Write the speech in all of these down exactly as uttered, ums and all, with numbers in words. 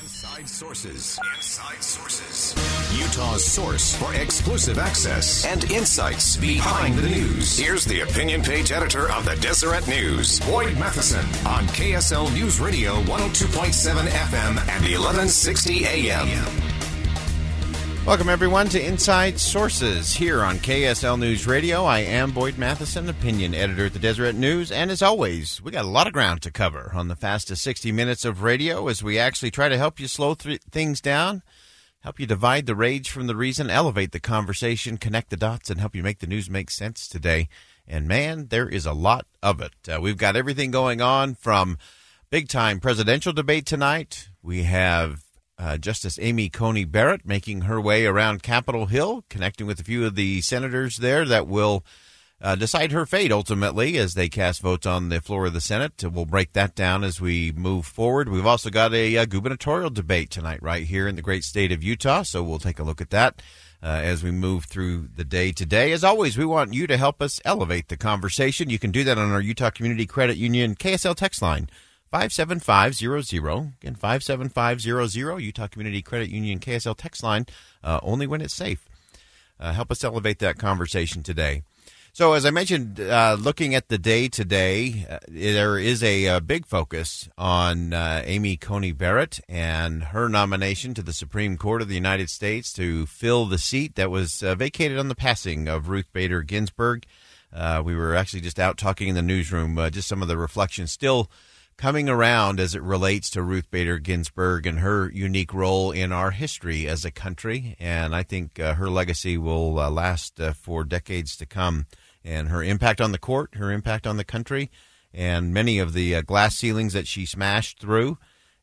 Inside Sources. Inside Sources. Utah's source for exclusive access and insights behind the news. Here's the opinion page editor of the Deseret News, Boyd Matheson, on K S L News Radio one oh two point seven F M and eleven sixty A M. Welcome, everyone, to Inside Sources here on K S L News Radio. I am Boyd Matheson, opinion editor at the Deseret News. And as always, we got a lot of ground to cover on the fastest sixty minutes of radio as we actually try to help you slow th- things down, help you divide the rage from the reason, elevate the conversation, connect the dots, and help you make the news make sense today. And, man, there is a lot of it. Uh, we've got everything going on from big-time presidential debate tonight. We have Uh, Justice Amy Coney Barrett making her way around Capitol Hill, connecting with a few of the senators there that will uh, decide her fate ultimately as they cast votes on the floor of the Senate. We'll break that down as we move forward. We've also got a, a gubernatorial debate tonight right here in the great state of Utah, so we'll take a look at that uh, as we move through the day today. As always, we want you to help us elevate the conversation. You can do that on our Utah Community Credit Union K S L text line. five seven five zero zero. Again, five seven five zero zero, Utah Community Credit Union K S L text line, uh, only when it's safe. Uh, help us elevate that conversation today. So as I mentioned, uh, looking at the day today, uh, there is a, a big focus on uh, Amy Coney Barrett and her nomination to the Supreme Court of the United States to fill the seat that was uh, vacated on the passing of Ruth Bader Ginsburg. Uh, we were actually just out talking in the newsroom, uh, just some of the reflections still coming around as it relates to Ruth Bader Ginsburg and her unique role in our history as a country. And I think uh, her legacy will uh, last uh, for decades to come. And her impact on the court, her impact on the country, and many of the uh, glass ceilings that she smashed through,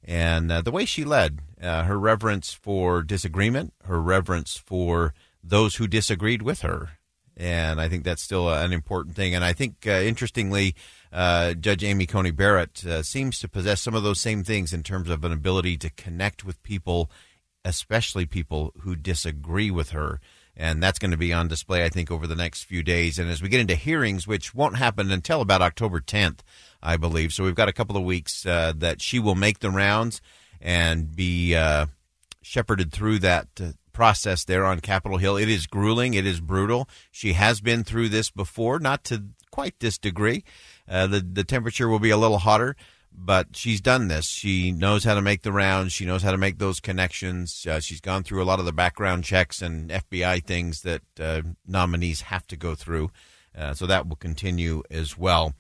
and uh, the way she led, uh, her reverence for disagreement, her reverence for those who disagreed with her. And I think that's still uh, an important thing. And I think, uh, interestingly, Uh, Judge Amy Coney Barrett uh, seems to possess some of those same things in terms of an ability to connect with people, especially people who disagree with her. And that's going to be on display, I think, over the next few days. And as we get into hearings, which won't happen until about October tenth, I believe. So we've got a couple of weeks uh, that she will make the rounds and be uh, shepherded through that uh, process there on Capitol Hill. It is grueling. It is brutal. She has been through this before, not to quite this degree. Uh, the, the temperature will be a little hotter, but she's done this. She knows how to make the rounds. She knows how to make those connections. Uh, she's gone through a lot of the background checks and F B I things that uh, nominees have to go through. Uh, so that will continue as well.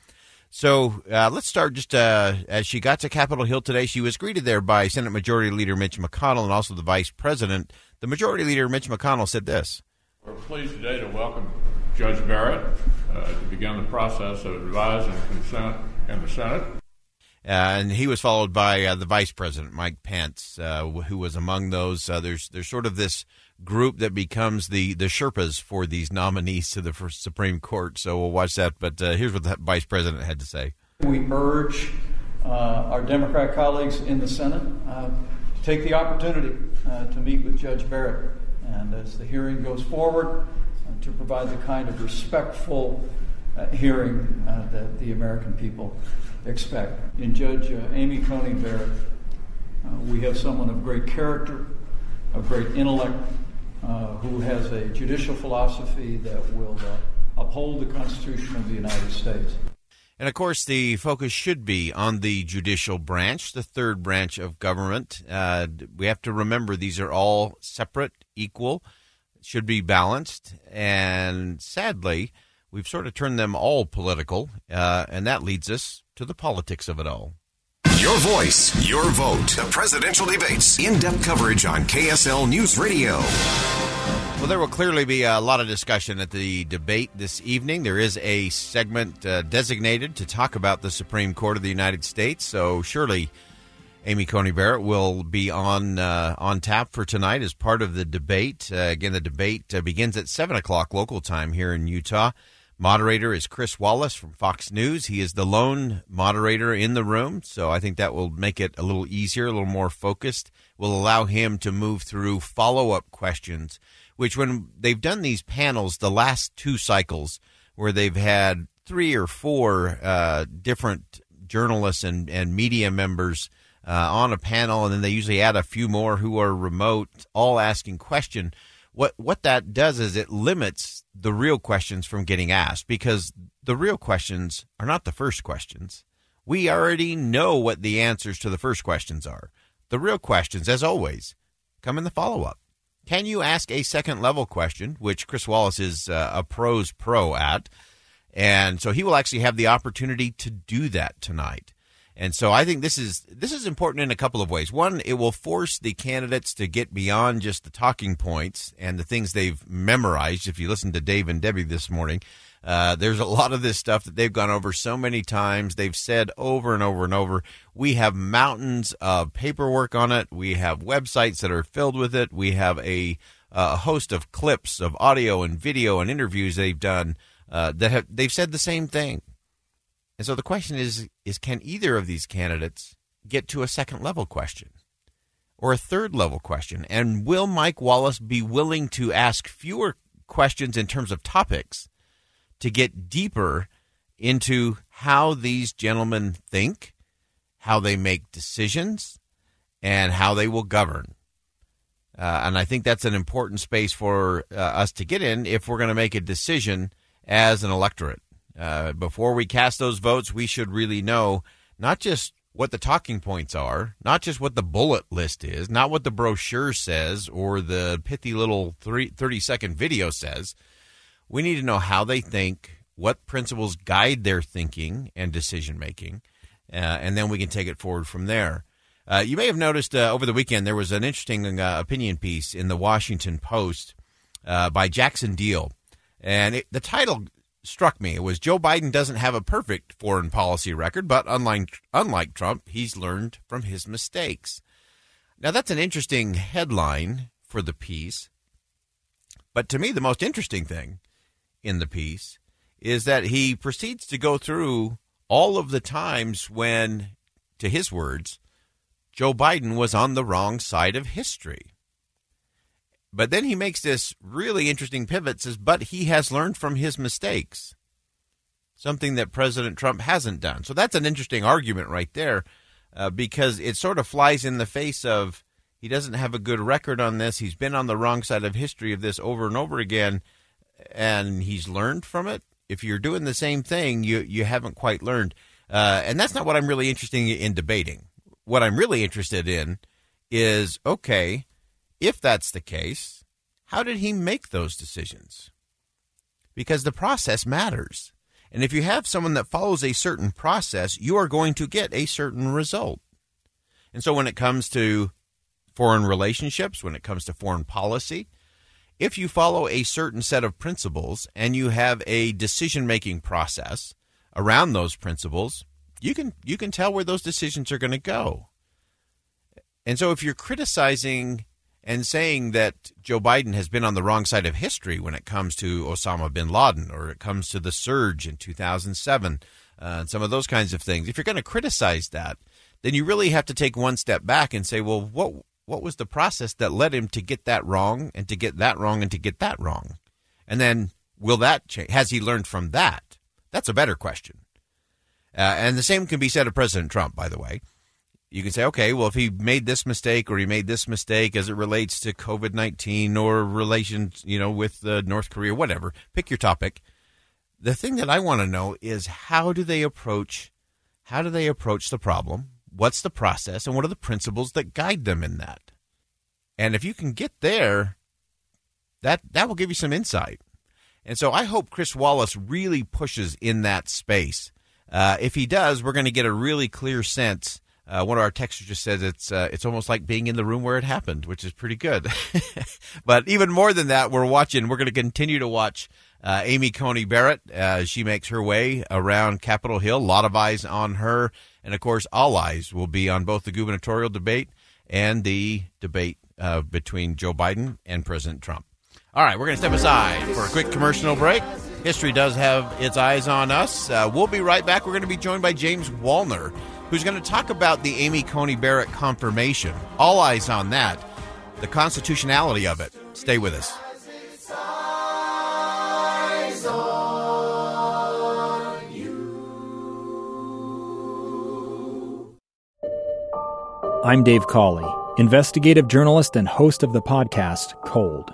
So uh, let's start just uh, as she got to Capitol Hill today. She was greeted there by Senate Majority Leader Mitch McConnell and also the Vice President. The Majority Leader, Mitch McConnell, said this. We're pleased today to welcome Judge Barrett uh, to begin the process of advise and consent in the Senate. And he was followed by uh, the Vice President, Mike Pence, uh, who was among those. Uh, there's there's sort of this group that becomes the, the Sherpas for these nominees to the Supreme Court. So we'll watch that. But uh, here's what the Vice President had to say. We urge uh, our Democrat colleagues in the Senate uh, to take the opportunity uh, to meet with Judge Barrett. And as the hearing goes forward, to provide the kind of respectful uh, hearing uh, that the American people expect. In Judge uh, Amy Coney Barrett, uh, we have someone of great character, of great intellect, uh, who has a judicial philosophy that will uh, uphold the Constitution of the United States. And, of course, the focus should be on the judicial branch, the third branch of government. Uh, we have to remember these are all separate, equal, should be balanced, and sadly, we've sort of turned them all political, uh, and that leads us to the politics of it all. Your voice, your vote. The presidential debates. In-depth coverage on K S L News Radio. Well, there will clearly be a lot of discussion at the debate this evening. There is a segment uh, designated to talk about the Supreme Court of the United States, so surely Amy Coney Barrett will be on uh, on tap for tonight as part of the debate. Uh, again, the debate uh, begins at seven o'clock local time here in Utah. Moderator is Chris Wallace from Fox News. He is the lone moderator in the room, so I think that will make it a little easier, a little more focused. Will allow him to move through follow-up questions, which when they've done these panels, the last two cycles where they've had three or four uh, different journalists and, and media members Uh, on a panel, and then they usually add a few more who are remote, all asking question. What what that does is it limits the real questions from getting asked, because the real questions are not the first questions. We already know what the answers to the first questions are. The real questions, as always, come in the follow-up. Can you ask a second-level question, which Chris Wallace is uh, a pro's pro at, and so he will actually have the opportunity to do that tonight. And so I think this is this is important in a couple of ways. One, it will force the candidates to get beyond just the talking points and the things they've memorized. If you listen to Dave and Debbie this morning, uh, there's a lot of this stuff that they've gone over so many times. They've said over and over and over, we have mountains of paperwork on it. We have websites that are filled with it. We have a, a host of clips of audio and video and interviews they've done uh, that have they've said the same thing. And so the question is, is can either of these candidates get to a second-level question or a third-level question? And will Mike Wallace be willing to ask fewer questions in terms of topics to get deeper into how these gentlemen think, how they make decisions, and how they will govern? Uh, and I think that's an important space for uh, us to get in if we're going to make a decision as an electorate. Uh, before we cast those votes, we should really know not just what the talking points are, not just what the bullet list is, not what the brochure says or the pithy little thirty-second video says. We need to know how they think, what principles guide their thinking and decision-making, uh, and then we can take it forward from there. Uh, you may have noticed uh, over the weekend there was an interesting uh, opinion piece in the Washington Post uh, by Jackson Deal, and it, the title struck me. It was Joe Biden doesn't have a perfect foreign policy record, but unlike unlike Trump, he's learned from his mistakes. Now, that's an interesting headline for the piece. But to me, the most interesting thing in the piece is that he proceeds to go through all of the times when, to his words, Joe Biden was on the wrong side of history. But then he makes this really interesting pivot, says, but he has learned from his mistakes, something that President Trump hasn't done. So that's an interesting argument right there uh, because it sort of flies in the face of he doesn't have a good record on this. He's been on the wrong side of history of this over and over again, and he's learned from it. If you're doing the same thing, you, you haven't quite learned. Uh, and that's not what I'm really interested in debating. What I'm really interested in is, okay, if that's the case, how did he make those decisions? Because the process matters. And if you have someone that follows a certain process, you are going to get a certain result. And so when it comes to foreign relationships, when it comes to foreign policy, if you follow a certain set of principles and you have a decision-making process around those principles, you can you can tell where those decisions are going to go. And so if you're criticizing and saying that Joe Biden has been on the wrong side of history when it comes to Osama bin Laden or it comes to the surge in two thousand seven uh, and some of those kinds of things. If you're going to criticize that, then you really have to take one step back and say, well, what what was the process that led him to get that wrong and to get that wrong and to get that wrong? And then will that change? Has he learned from that? That's a better question. Uh, and the same can be said of President Trump, by the way. You can say, okay, well, if he made this mistake or he made this mistake as it relates to COVID nineteen or relations, you know, with uh, North Korea, whatever, pick your topic. The thing that I want to know is how do they approach, how do they approach the problem? What's the process and what are the principles that guide them in that? And if you can get there, that that will give you some insight. And so I hope Chris Wallace really pushes in that space. Uh, if he does, we're going to get a really clear sense Uh, one of our texters just says it's uh, it's almost like being in the room where it happened, which is pretty good. But even more than that, we're watching. We're going to continue to watch uh, Amy Coney Barrett. Uh, she makes her way around Capitol Hill. A lot of eyes on her. And, of course, all eyes will be on both the gubernatorial debate and the debate uh, between Joe Biden and President Trump. All right, we're going to step aside for a quick commercial break. History does have its eyes on us. Uh, we'll be right back. We're going to be joined by James Walner, who's going to talk about the Amy Coney Barrett confirmation. All eyes on that, the constitutionality of it. Stay with us. I'm Dave Cawley, investigative journalist and host of the podcast Cold.